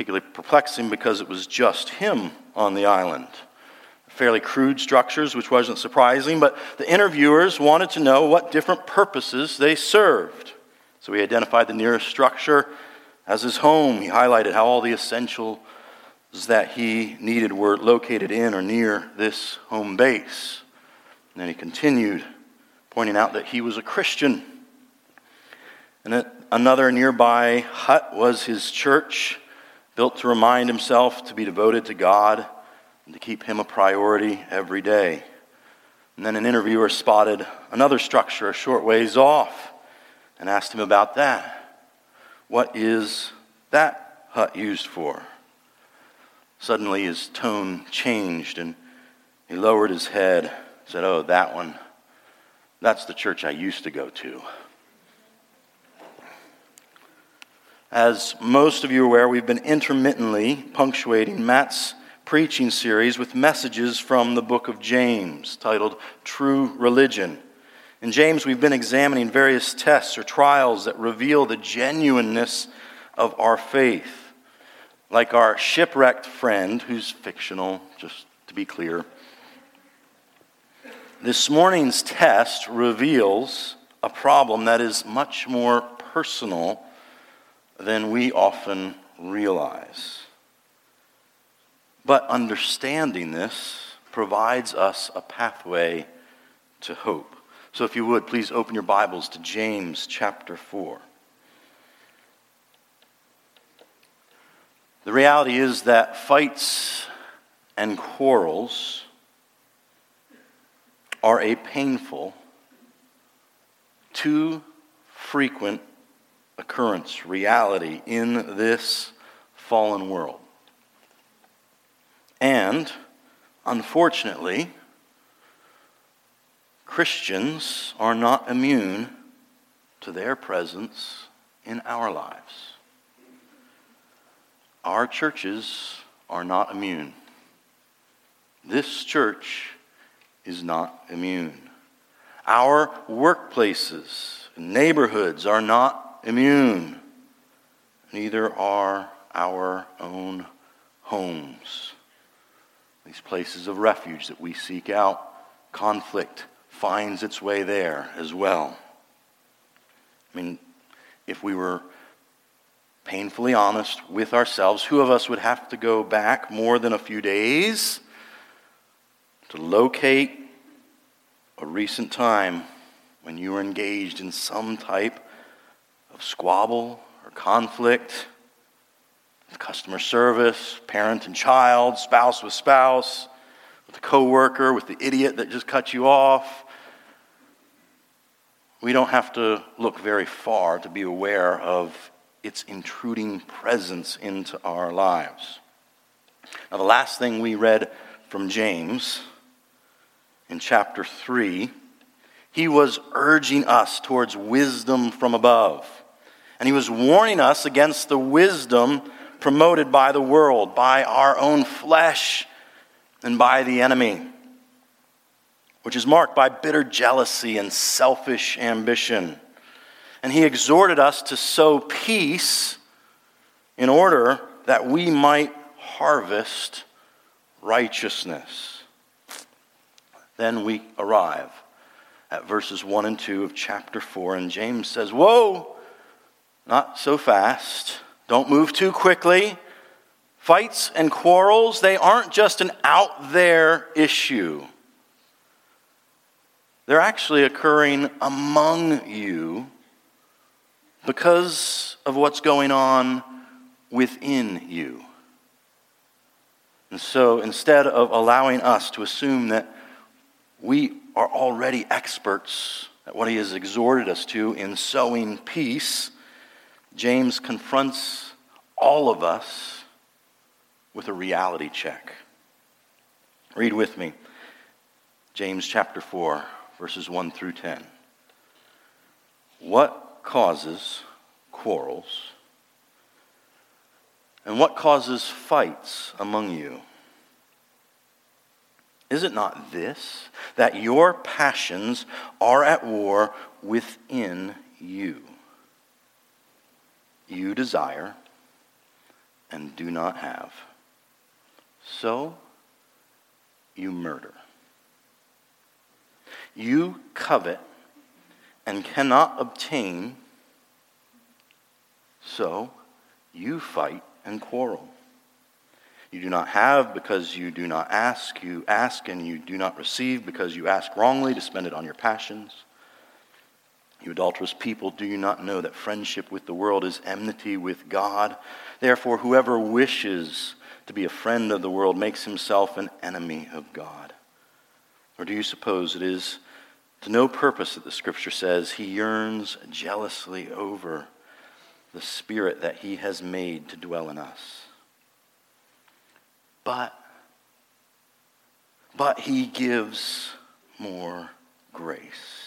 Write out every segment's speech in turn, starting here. particularly perplexing because it was just him on the island. Fairly crude structures, which wasn't surprising, but the interviewers wanted to know what different purposes they served. So he identified the nearest structure as his home. He highlighted how all the essentials that he needed were located in or near this home base. And then he continued, pointing out that he was a Christian. And at another nearby hut was his church, built to remind himself to be devoted to God and to keep him a priority every day. And then an interviewer spotted another structure a short ways off and asked him about that. What is that hut used for? Suddenly his tone changed and he lowered his head and said, "Oh, that one. That's the church I used to go to." As most of you are aware, we've been intermittently punctuating Matt's preaching series with messages from the book of James, titled True Religion. In James, we've been examining various tests or trials that reveal the genuineness of our faith. Like our shipwrecked friend, who's fictional, just to be clear. This morning's test reveals a problem that is much more personal than we often realize. But understanding this provides us a pathway to hope. So if you would, please open your Bibles to James chapter 4. The reality is that fights and quarrels are a painful, too frequent occurrence, reality in this fallen world. And, unfortunately, Christians are not immune to their presence in our lives. Our churches are not immune. This church is not immune. Our workplaces, neighborhoods are not immune. Neither are our own homes. These places of refuge that we seek out, conflict finds its way there as well. I mean, if we were painfully honest with ourselves, who of us would have to go back more than a few days to locate a recent time when you were engaged in some type of squabble or conflict with customer service, parent and child, spouse, with a coworker, with the idiot that just cut you off? We don't have to look very far to be aware of its intruding presence into our lives. Now, the last thing we read from James in chapter 3, he was urging us towards wisdom from above. And he was warning us against the wisdom promoted by the world, by our own flesh, and by the enemy, which is marked by bitter jealousy and selfish ambition. And he exhorted us to sow peace in order that we might harvest righteousness. Then we arrive at verses 1 and 2 of chapter 4, and James says, "Whoa, not so fast. Don't move too quickly. Fights and quarrels, they aren't just an out there issue. They're actually occurring among you because of what's going on within you." And so instead of allowing us to assume that we are already experts at what he has exhorted us to in sowing peace, James confronts all of us with a reality check. Read with me, James chapter 4, verses 1 through 10. What causes quarrels? And what causes fights among you? Is it not this, that your passions are at war within you? You desire and do not have. So you murder. You covet and cannot obtain. So you fight and quarrel. You do not have because you do not ask. You ask and you do not receive because you ask wrongly to spend it on your passions. You adulterous people, do you not know that friendship with the world is enmity with God? Therefore, whoever wishes to be a friend of the world makes himself an enemy of God. Or do you suppose it is to no purpose that the Scripture says he yearns jealously over the Spirit that he has made to dwell in us? But he gives more grace.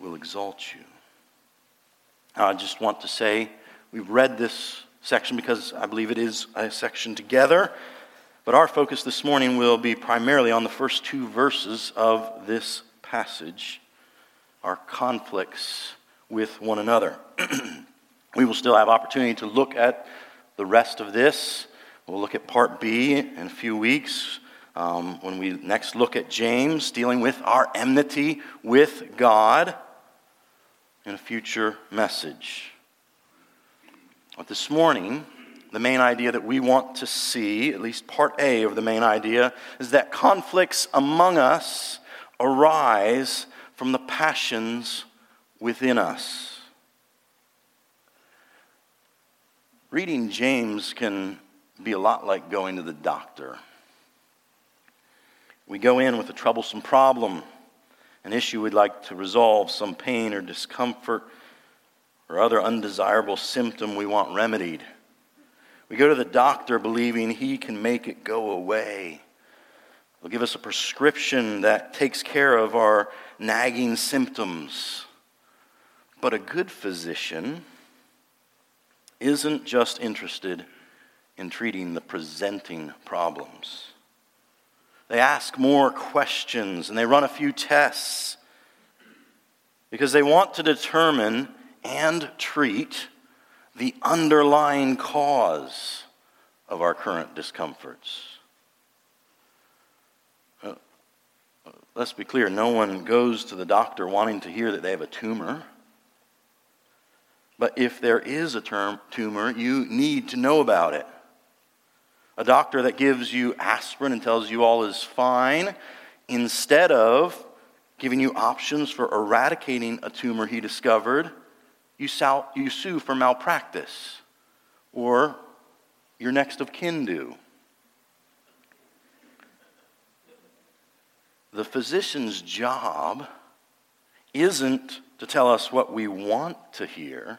will exalt you. Now, I just want to say, we've read this section because I believe it is a section together, but our focus this morning will be primarily on the first two verses of this passage, our conflicts with one another. We will still have opportunity to look at the rest of this. We'll look at part B in a few weeks, when we next look at James, dealing with our enmity with God in a future message. But this morning, the main idea that we want to see, at least part A of the main idea, is that conflicts among us arise from the passions within us. Reading James can be a lot like going to the doctor. We go in with a troublesome problem, an issue we'd like to resolve, some pain or discomfort or other undesirable symptom we want remedied. We go to the doctor believing he can make it go away. He'll give us a prescription that takes care of our nagging symptoms. But a good physician isn't just interested in treating the presenting problems. They ask more questions and they run a few tests because they want to determine and treat the underlying cause of our current discomforts. Let's be clear, no one goes to the doctor wanting to hear that they have a tumor. But if there is a tumor, you need to know about it. A doctor that gives you aspirin and tells you all is fine, instead of giving you options for eradicating a tumor he discovered, you sue for malpractice, or your next of kin do. The physician's job isn't to tell us what we want to hear,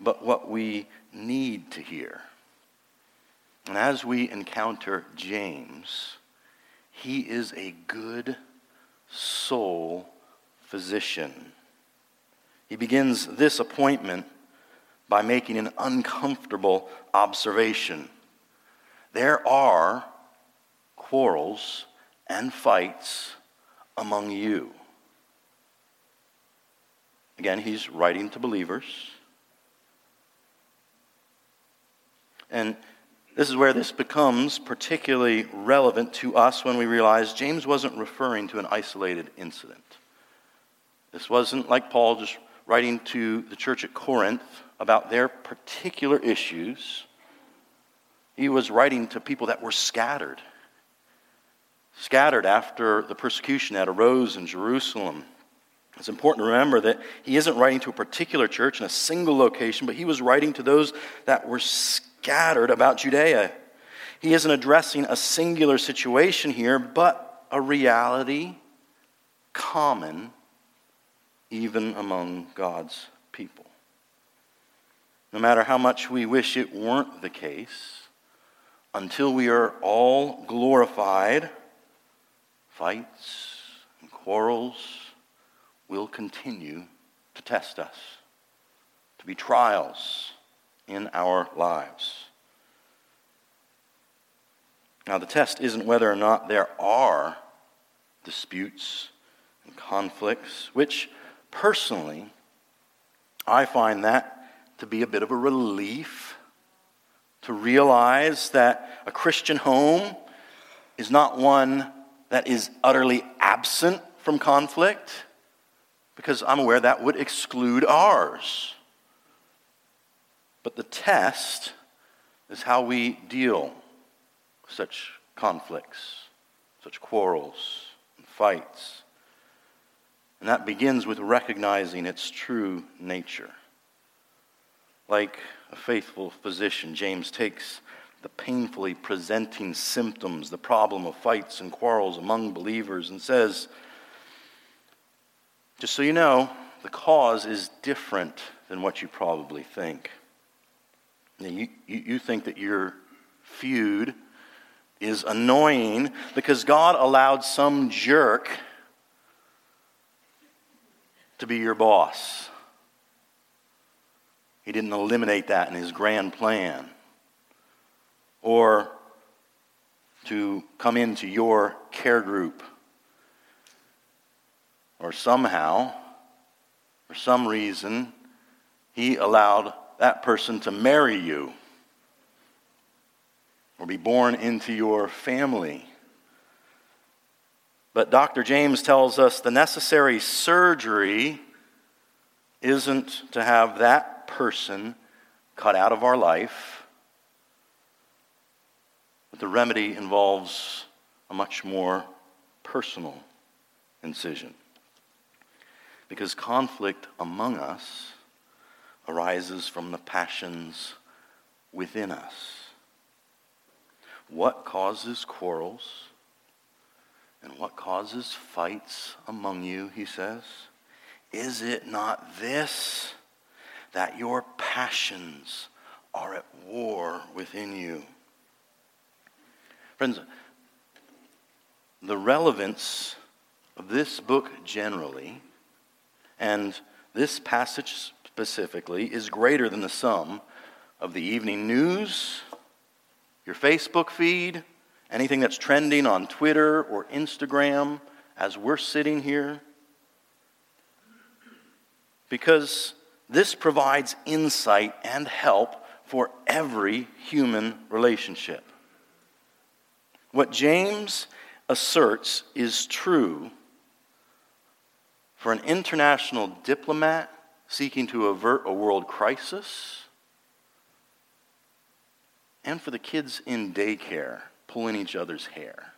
but what we need to hear. And as we encounter James, he is a good soul physician. He begins this appointment by making an uncomfortable observation. There are quarrels and fights among you. Again, he's writing to believers. And this is where this becomes particularly relevant to us when we realize James wasn't referring to an isolated incident. This wasn't like Paul just writing to the church at Corinth about their particular issues. He was writing to people that were scattered after the persecution that arose in Jerusalem. It's important to remember that he isn't writing to a particular church in a single location, but he was writing to those that were scattered about Judea. He isn't addressing a singular situation here, but a reality common even among God's people. no matter how much we wish it weren't the case, until we are all glorified, fights and quarrels will continue to test us, to be trials in our lives. Now, the test isn't whether or not there are disputes and conflicts, which personally, I find that to be a bit of a relief to realize that a Christian home is not one that is utterly absent from conflict, because I'm aware that would exclude ours. But the test is how we deal with such conflicts, such quarrels and fights. And that begins with recognizing its true nature. Like a faithful physician, James takes the painfully presenting symptoms, the problem of fights and quarrels among believers, and says, just so you know, the cause is different than what you probably think. You think that your feud is annoying because God allowed some jerk to be your boss. He didn't eliminate that in his grand plan. Or to come into your care group. Or somehow, for some reason, he allowed that person to marry you or be born into your family. But Dr. James tells us the necessary surgery isn't to have that person cut out of our life, but the remedy involves a much more personal incision. Because conflict among us arises from the passions within us. What causes quarrels and what causes fights among you, he says? Is it not this, that your passions are at war within you? Friends, the relevance of this book generally, and this passage specifically, is greater than the sum of the evening news, your Facebook feed, anything that's trending on Twitter or Instagram as we're sitting here. Because this provides insight and help for every human relationship. What James asserts is true for an international diplomat seeking to avert a world crisis, and for the kids in daycare pulling each other's hair.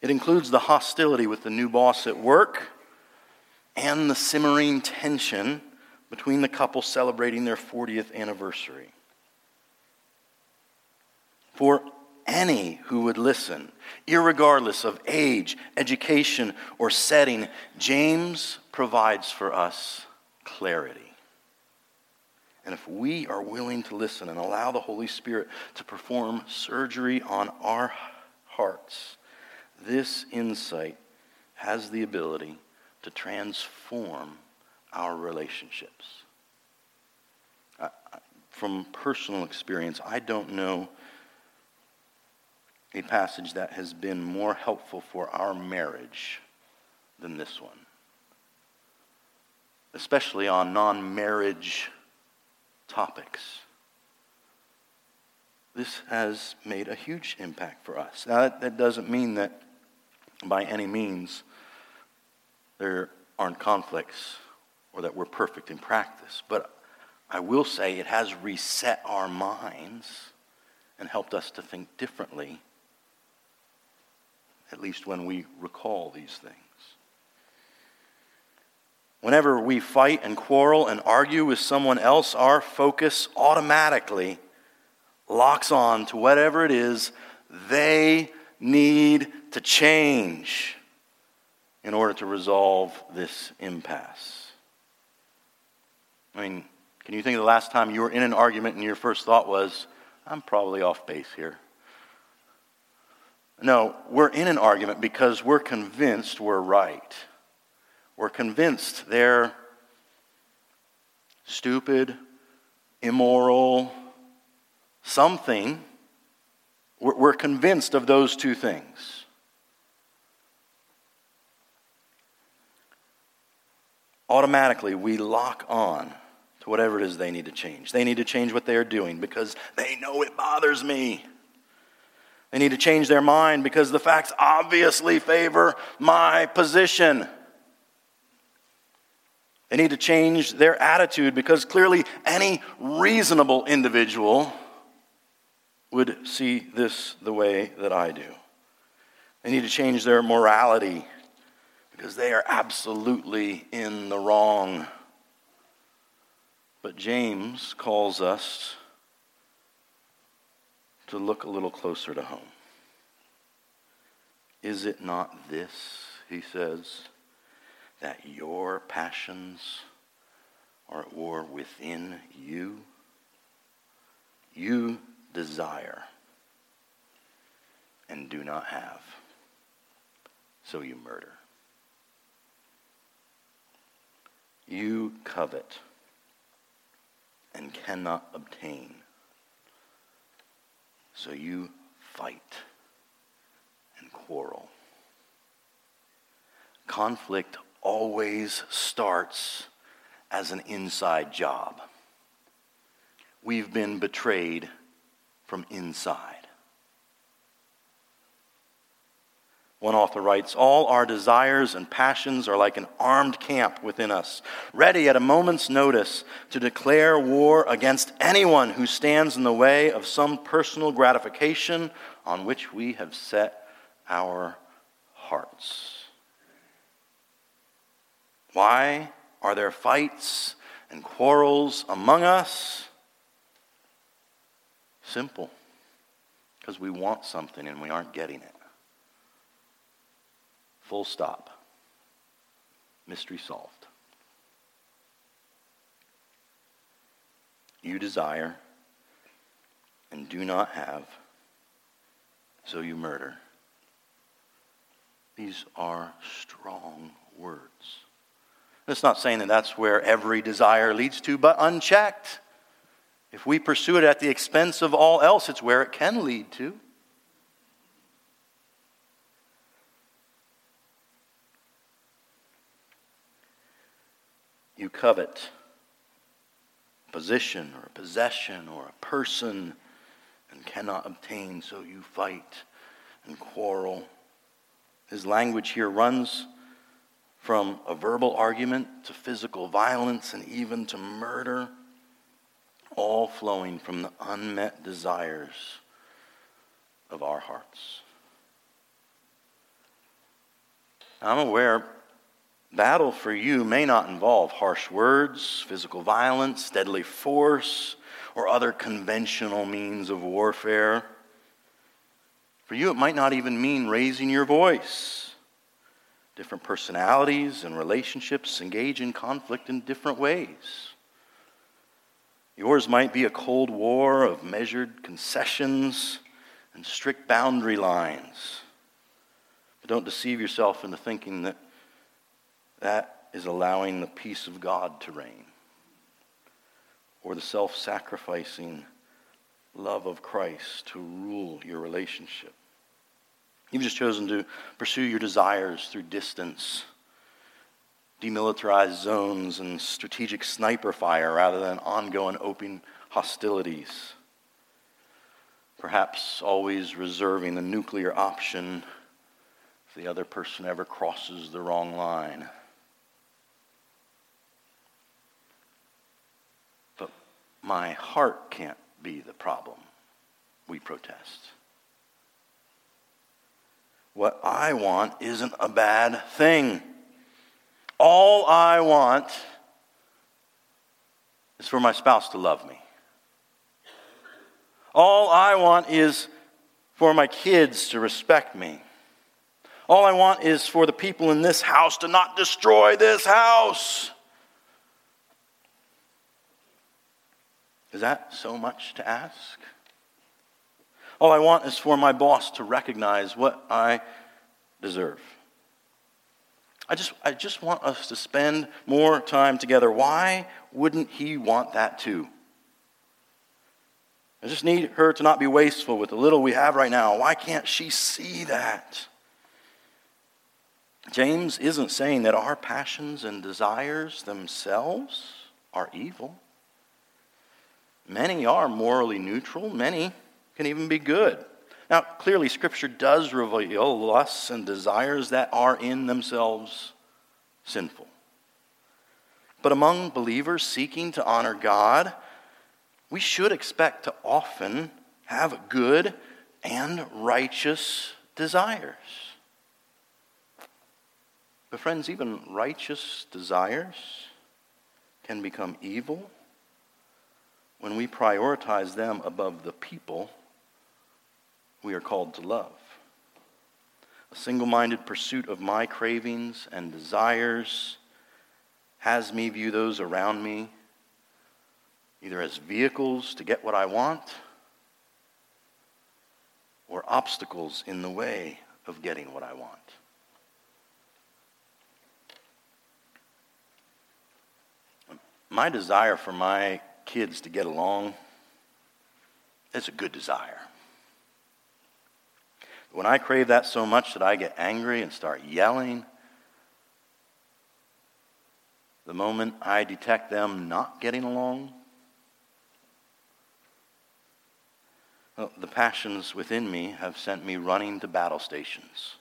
It includes the hostility with the new boss at work and the simmering tension between the couple celebrating their 40th anniversary. For any who would listen, irregardless of age, education, or setting, James provides for us clarity. And if we are willing to listen and allow the Holy Spirit to perform surgery on our hearts, this insight has the ability to transform our relationships. From personal experience, I don't know a passage that has been more helpful for our marriage than this one. Especially on non-marriage topics. This has made a huge impact for us. Now, that doesn't mean that by any means there aren't conflicts or that we're perfect in practice. But I will say it has reset our minds and helped us to think differently, at least when we recall these things. Whenever we fight and quarrel and argue with someone else, our focus automatically locks on to whatever it is they need to change in order to resolve this impasse. I mean, can you think of the last time you were in an argument and your first thought was, I'm probably off base here? No, we're in an argument because we're convinced we're right. We're convinced they're stupid, immoral, something. We're convinced of those two things. Automatically, we lock on to whatever it is they need to change. They need to change what they are doing because they know it bothers me. They need to change their mind because the facts obviously favor my position. They need to change their attitude because clearly any reasonable individual would see this the way that I do. They need to change their morality because they are absolutely in the wrong. But James calls us to look a little closer to home. Is it not this, he says, that your passions are at war within you? You desire and do not have, so you murder. You covet and cannot obtain, so you fight and quarrel. Conflict always starts as an inside job. We've been betrayed from inside. One author writes, all our desires and passions are like an armed camp within us, ready at a moment's notice to declare war against anyone who stands in the way of some personal gratification on which we have set our hearts. Why are there fights and quarrels among us? Simple. Because we want something and we aren't getting it. Full stop. Mystery solved. You desire and do not have, so you murder. These are strong words. It's not saying that that's where every desire leads to, but unchecked, if we pursue it at the expense of all else, it's where it can lead to. You covet a position or a possession or a person and cannot obtain, so you fight and quarrel. His language here runs from a verbal argument to physical violence and even to murder, all flowing from the unmet desires of our hearts. I'm aware battle for you may not involve harsh words, physical violence, deadly force, or other conventional means of warfare. For you, it might not even mean raising your voice. Different personalities and relationships engage in conflict in different ways. Yours might be a cold war of measured concessions and strict boundary lines. But don't deceive yourself into thinking that that is allowing the peace of God to reign, or the self-sacrificing love of Christ to rule your relationship. You've just chosen to pursue your desires through distance, demilitarized zones, and strategic sniper fire rather than ongoing open hostilities. Perhaps always reserving the nuclear option if the other person ever crosses the wrong line. But my heart can't be the problem, we protest. What I want isn't a bad thing. All I want is for my spouse to love me. All I want is for my kids to respect me. All I want is for the people in this house to not destroy this house. Is that so much to ask? All I want is for my boss to recognize what I deserve. I just want us to spend more time together. Why wouldn't he want that too? I just need her to not be wasteful with the little we have right now. Why can't she see that? James isn't saying that our passions and desires themselves are evil. Many are morally neutral. Many can even be good. Now, clearly, Scripture does reveal lusts and desires that are in themselves sinful. But among believers seeking to honor God, we should expect to often have good and righteous desires. But friends, even righteous desires can become evil when we prioritize them above the people we are called to love. A single-minded pursuit of my cravings and desires has me view those around me either as vehicles to get what I want or obstacles in the way of getting what I want. My desire for my kids to get along, it's a good desire. When I crave that so much that I get angry and start yelling, the moment I detect them not getting along, well, the passions within me have sent me running to battle stations.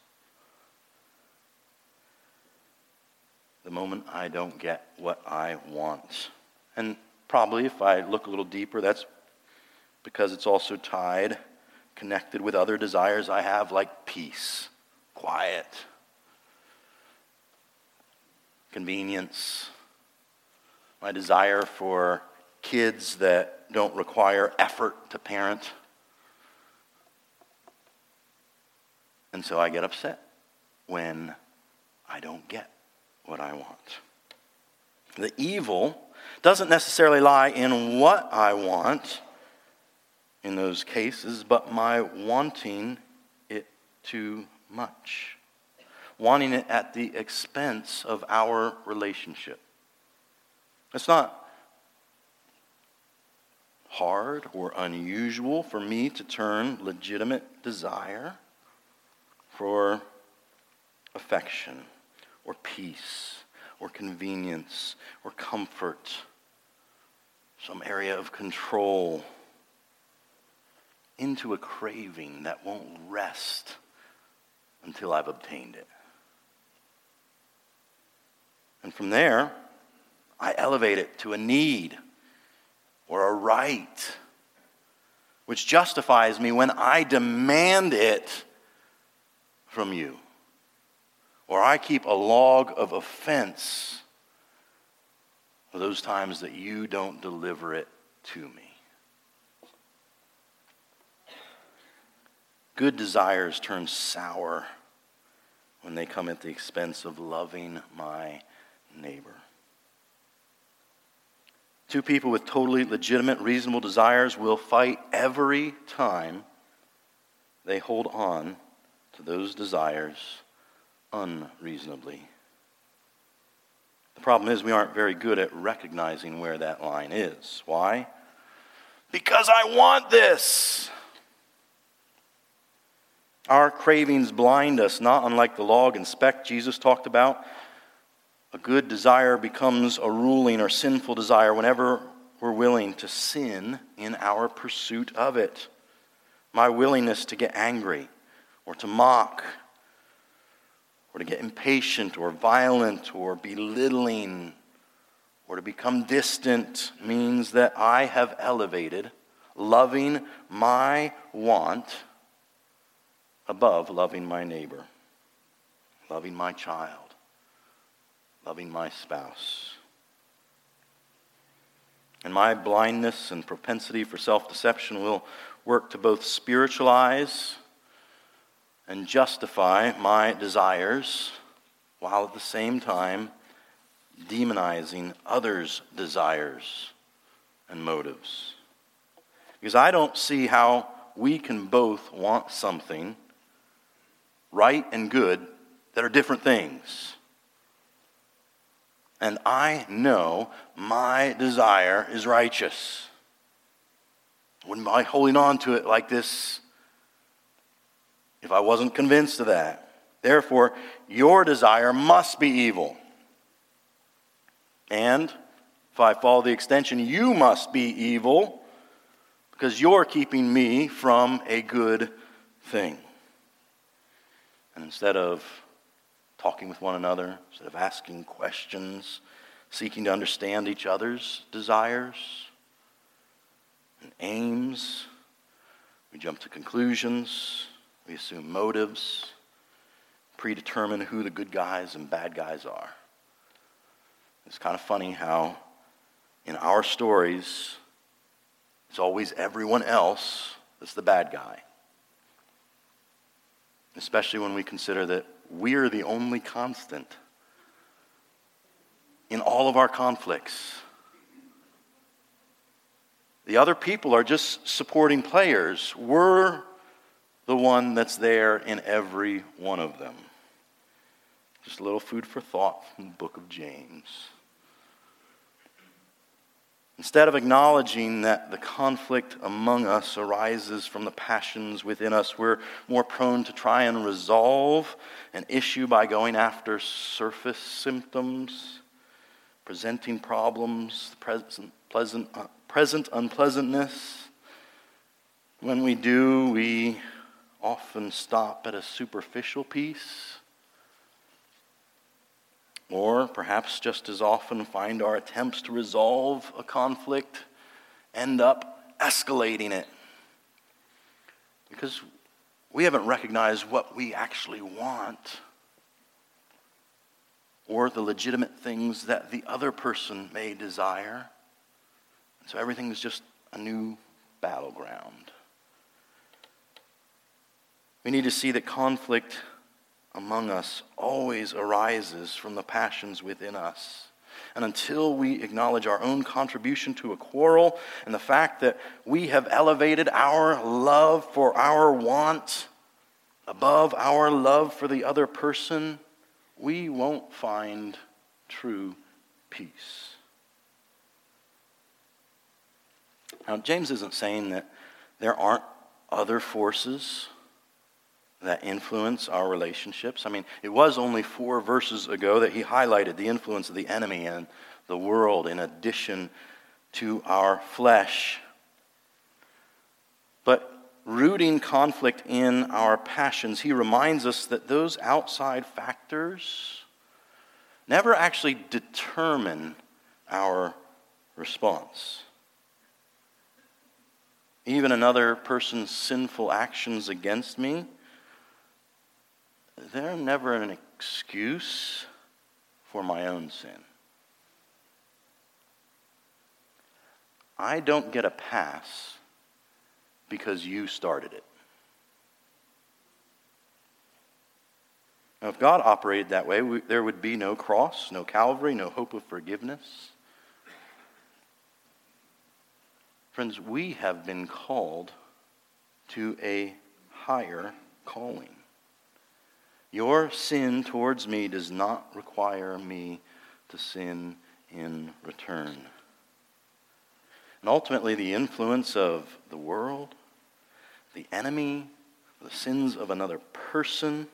The moment I don't get what I want. And probably, if I look a little deeper, that's because it's also tied, connected with other desires I have, like peace, quiet, convenience, my desire for kids that don't require effort to parent. And so I get upset when I don't get what I want. The evil doesn't necessarily lie in what I want in those cases, but my wanting it too much. Wanting it at the expense of our relationship. It's not hard or unusual for me to turn legitimate desire for affection, or peace, or convenience, or comfort, some area of control, into a craving that won't rest until I've obtained it. And from there, I elevate it to a need, or a right, which justifies me when I demand it from you. Or I keep a log of offense for those times that you don't deliver it to me. Good desires turn sour when they come at the expense of loving my neighbor. Two people with totally legitimate, reasonable desires will fight every time they hold on to those desires unreasonably. The problem is we aren't very good at recognizing where that line is. Why? Because I want this. Our cravings blind us, not unlike the log and speck Jesus talked about. A good desire becomes a ruling or sinful desire whenever we're willing to sin in our pursuit of it. My willingness to get angry or to mock or to get impatient or violent or belittling or to become distant means that I have elevated loving my want above loving my neighbor, loving my child, loving my spouse. And my blindness and propensity for self-deception will work to both spiritualize and justify my desires while at the same time demonizing others' desires and motives. Because I don't see how we can both want something right and good that are different things. And I know my desire is righteous. Wouldn't I be holding on to it like this if I wasn't convinced of that? Therefore, your desire must be evil. And if I follow the extension, you must be evil because you're keeping me from a good thing. And instead of talking with one another, instead of asking questions, seeking to understand each other's desires and aims, we jump to conclusions, we assume motives, predetermine who the good guys and bad guys are. It's kind of funny how in our stories, it's always everyone else that's the bad guy. Especially when we consider that we're the only constant in all of our conflicts. The other people are just supporting players. We're the one that's there in every one of them. Just a little food for thought from the book of James. Instead of acknowledging that the conflict among us arises from the passions within us, we're more prone to try and resolve an issue by going after surface symptoms, presenting problems, present unpleasantness. When we do, we often stop at a superficial piece, or perhaps just as often find our attempts to resolve a conflict end up escalating it because we haven't recognized what we actually want or the legitimate things that the other person may desire. So everything is just a new battleground. We need to see that conflict among us always arises from the passions within us. And until we acknowledge our own contribution to a quarrel and the fact that we have elevated our love for our want above our love for the other person, we won't find true peace. Now, James isn't saying that there aren't other forces that influence our relationships. I mean, it was only 4 verses ago that he highlighted the influence of the enemy and the world in addition to our flesh. But rooting conflict in our passions, he reminds us that those outside factors never actually determine our response. Even another person's sinful actions against me, they're never an excuse for my own sin. I don't get a pass because you started it. Now, if God operated that way, there would be no cross, no Calvary, no hope of forgiveness. Friends, we have been called to a higher calling. Your sin towards me does not require me to sin in return. And ultimately, the influence of the world, the enemy, the sins of another person,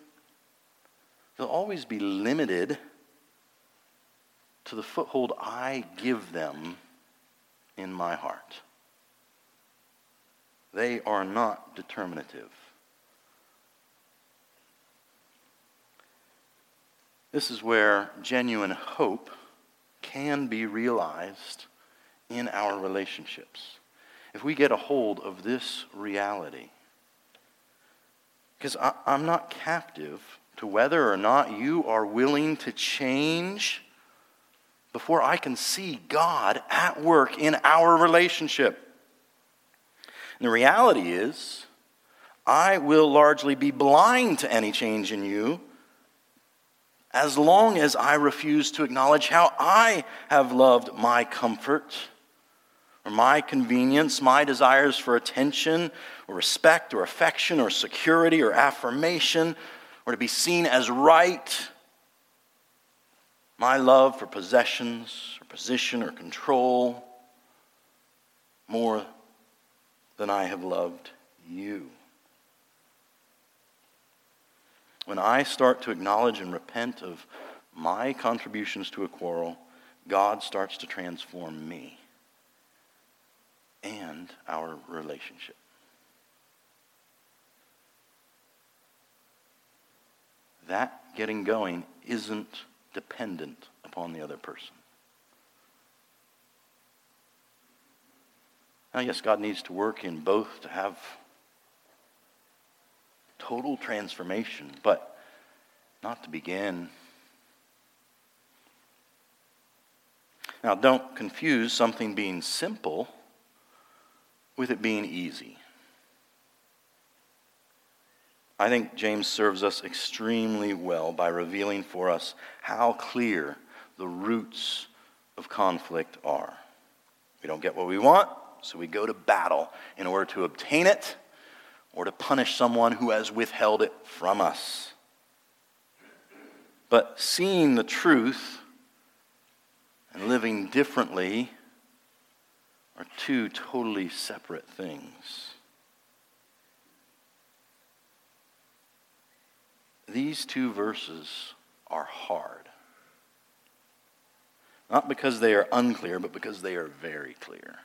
they'll always be limited to the foothold I give them in my heart. They are not determinative. This is where genuine hope can be realized in our relationships. If we get a hold of this reality. Because I'm not captive to whether or not you are willing to change before I can see God at work in our relationship. And the reality is, I will largely be blind to any change in you as long as I refuse to acknowledge how I have loved my comfort or my convenience, my desires for attention or respect or affection or security or affirmation or to be seen as right, my love for possessions or position or control more than I have loved you. When I start to acknowledge and repent of my contributions to a quarrel, God starts to transform me and our relationship. That getting going isn't dependent upon the other person. Now, yes, God needs to work in both to have total transformation, but not to begin. Now, don't confuse something being simple with it being easy. I think James serves us extremely well by revealing for us how clear the roots of conflict are. We don't get what we want, so we go to battle in order to obtain it or to punish someone who has withheld it from us. But seeing the truth and living differently are two totally separate things. These two verses are hard. Not because they are unclear, but because they are very clear.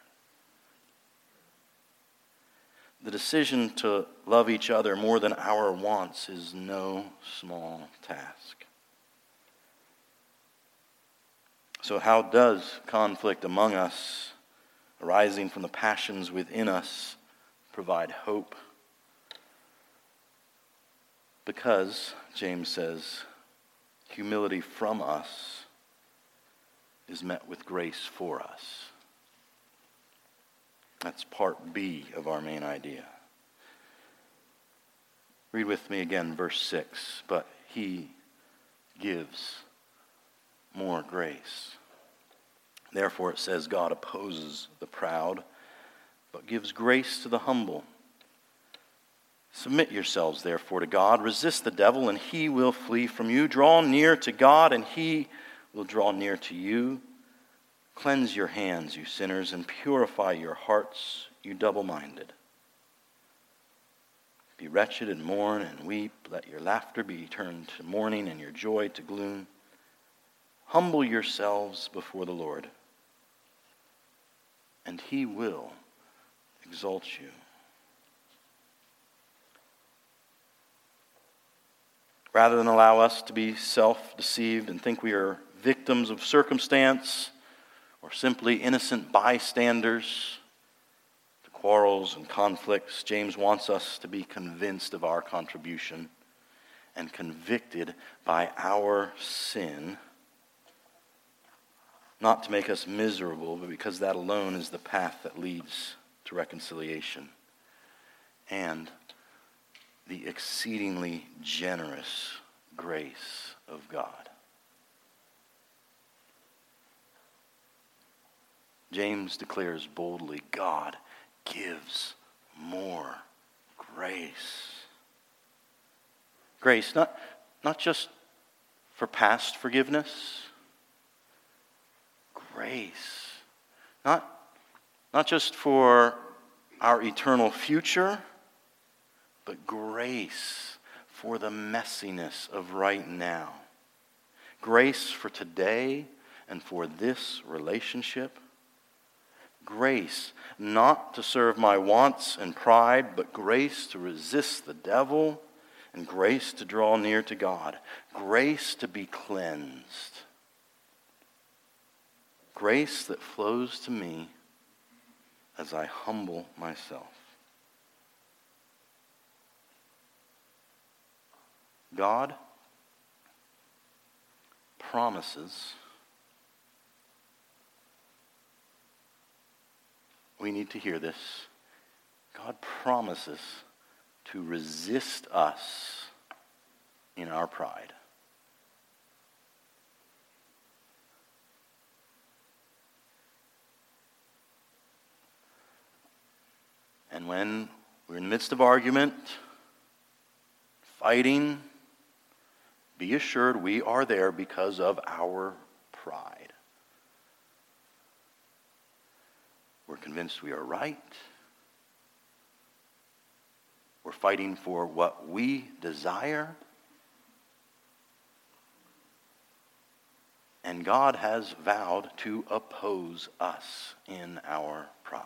The decision to love each other more than our wants is no small task. So how does conflict among us, arising from the passions within us, provide hope? Because, James says, humility from us is met with grace for us. That's part B of our main idea. Read with me again verse 6. But he gives more grace. Therefore, it says, God opposes the proud, but gives grace to the humble. Submit yourselves, therefore, to God. Resist the devil, and he will flee from you. Draw near to God, and he will draw near to you. Cleanse your hands, you sinners, and purify your hearts, you double-minded. Be wretched and mourn and weep. Let your laughter be turned to mourning and your joy to gloom. Humble yourselves before the Lord, and he will exalt you. Rather than allow us to be self-deceived and think we are victims of circumstance or simply innocent bystanders to quarrels and conflicts, James wants us to be convinced of our contribution and convicted by our sin, not to make us miserable, but because that alone is the path that leads to reconciliation and the exceedingly generous grace of God. James declares boldly, God gives more grace. Grace, not just for past forgiveness, grace, not just for our eternal future, but grace for the messiness of right now. Grace for today and for this relationship. Grace not to serve my wants and pride, but grace to resist the devil and grace to draw near to God. Grace to be cleansed. Grace that flows to me as I humble myself. God promises we need to hear this. God promises to resist us in our pride. And when we're in the midst of argument, fighting, be assured we are there because of our pride. We're convinced we are right. We're fighting for what we desire. And God has vowed to oppose us in our pride.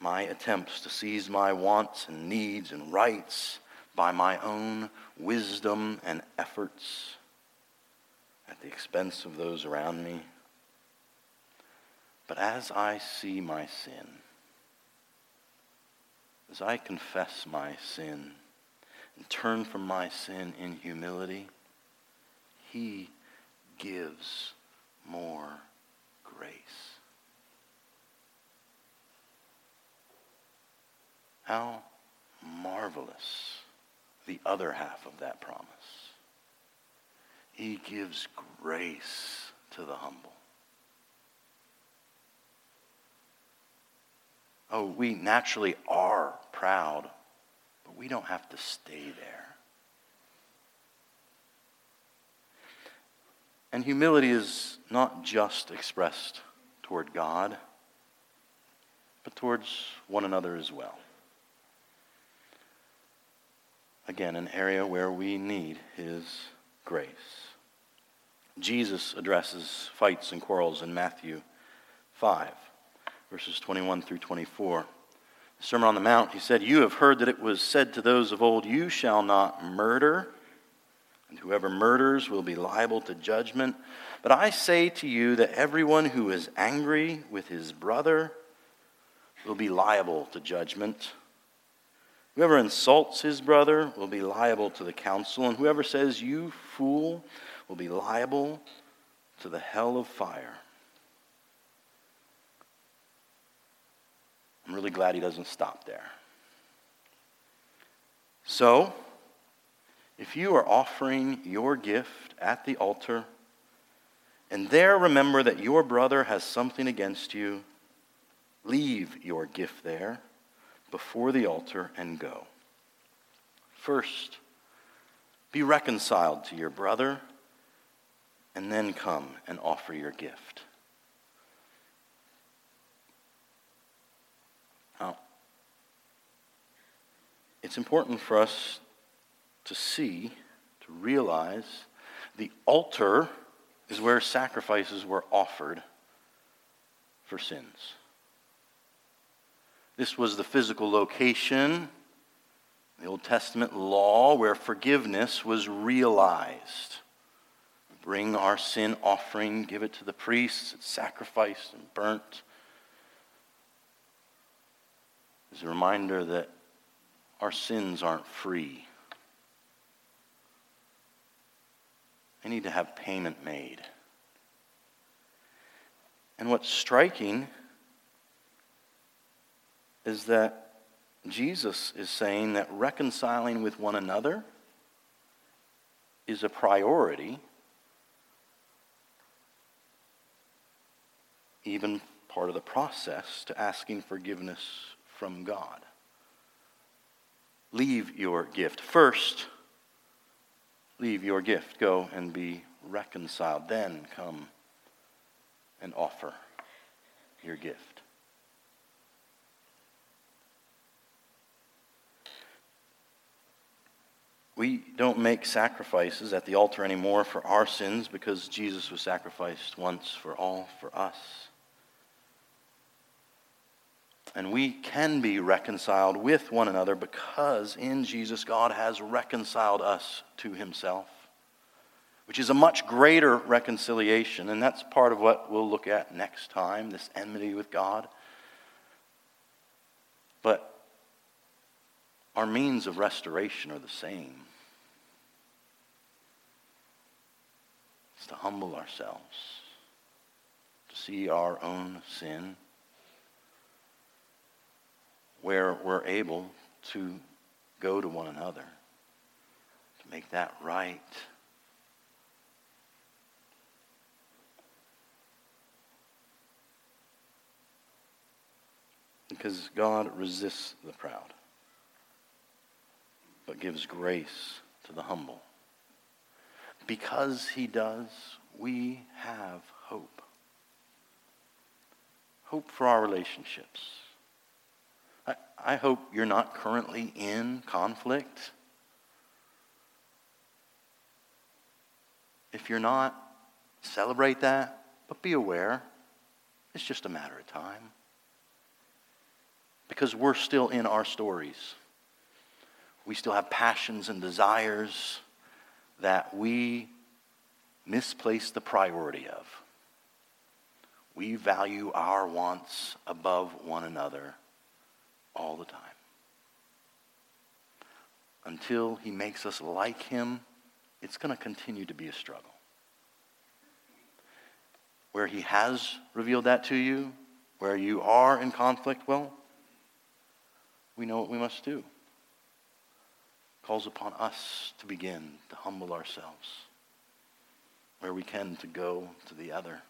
My attempts to seize my wants and needs and rights by my own wisdom and efforts at the expense of those around me. But as I see my sin, as I confess my sin and turn from my sin in humility, He gives more grace. How marvelous the other half of that promise. He gives grace to the humble. Oh, we naturally are proud, but we don't have to stay there. And humility is not just expressed toward God, but towards one another as well. Again, an area where we need His grace. Jesus addresses fights and quarrels in Matthew 5. Verses 21 through 24. The Sermon on the Mount, He said, "You have heard that it was said to those of old, 'You shall not murder, and whoever murders will be liable to judgment.' But I say to you that everyone who is angry with his brother will be liable to judgment. Whoever insults his brother will be liable to the council, and whoever says, 'You fool,' will be liable to the hell of fire." I'm really glad He doesn't stop there. So, if you are offering your gift at the altar, and there remember that your brother has something against you, leave your gift there before the altar and go. First, be reconciled to your brother, and then come and offer your gift. It's important for us to see, to realize, the altar is where sacrifices were offered for sins. This was the physical location, the Old Testament law, where forgiveness was realized. We bring our sin offering, give it to the priests, it's sacrificed and burnt. It's a reminder that our sins aren't free. They need to have payment made. And what's striking is that Jesus is saying that reconciling with one another is a priority, even part of the process to asking forgiveness from God. Leave your gift. First, leave your gift. Go and be reconciled. Then come and offer your gift. We don't make sacrifices at the altar anymore for our sins because Jesus was sacrificed once for all for us. And we can be reconciled with one another because in Jesus God has reconciled us to Himself, which is a much greater reconciliation. And that's part of what we'll look at next time, this enmity with God. But our means of restoration are the same. It's to humble ourselves, to see our own sin, where we're able to go to one another, to make that right. because God resists the proud, but gives grace to the humble. Because he does, we have hope. Hope for our relationships. I hope you're not currently in conflict. If you're not, celebrate that, but be aware. It's just a matter of time. Because we're still in our stories. We still have passions and desires that we misplace the priority of. We value our wants above one another all the time. Until he makes us like him, it's going to continue to be a struggle. Where he has revealed that to you, where you are in conflict, well, we know what we must do. It calls upon us to begin to humble ourselves, where we can to go to the other,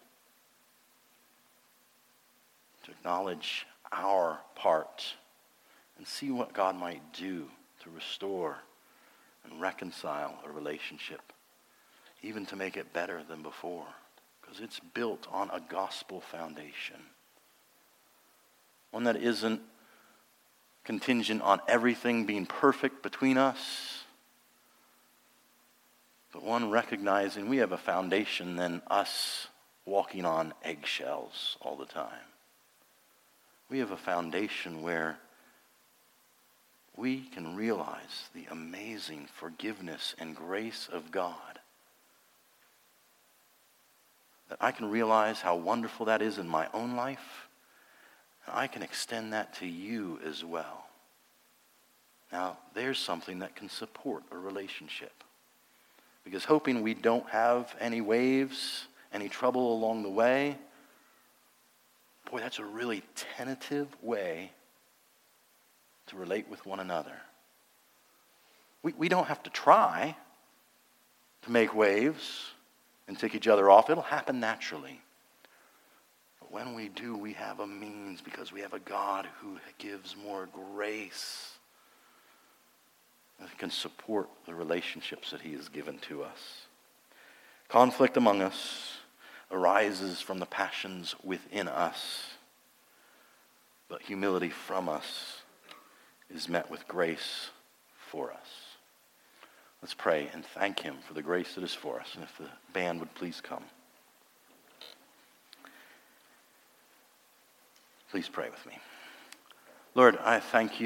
to acknowledge our part and see what God might do to restore and reconcile a relationship, even to make it better than before, because it's built on a gospel foundation. One that isn't contingent on everything being perfect between us, but one recognizing we have a foundation than us walking on eggshells all the time. We have a foundation where we can realize the amazing forgiveness and grace of God. That I can realize how wonderful that is in my own life, and I can extend that to you as well. Now, there's something that can support a relationship. Because hoping we don't have any waves, any trouble along the way, boy, that's a really tentative way to relate with one another. We don't have to try to make waves and tick each other off. It'll happen naturally. But when we do, we have a means because we have a God who gives more grace that can support the relationships that he has given to us. Conflict among us arises from the passions within us, but humility from us is met with grace for us. Let's pray and thank him for the grace that is for us. And if the band would please come. Please pray with me. Lord, I thank you.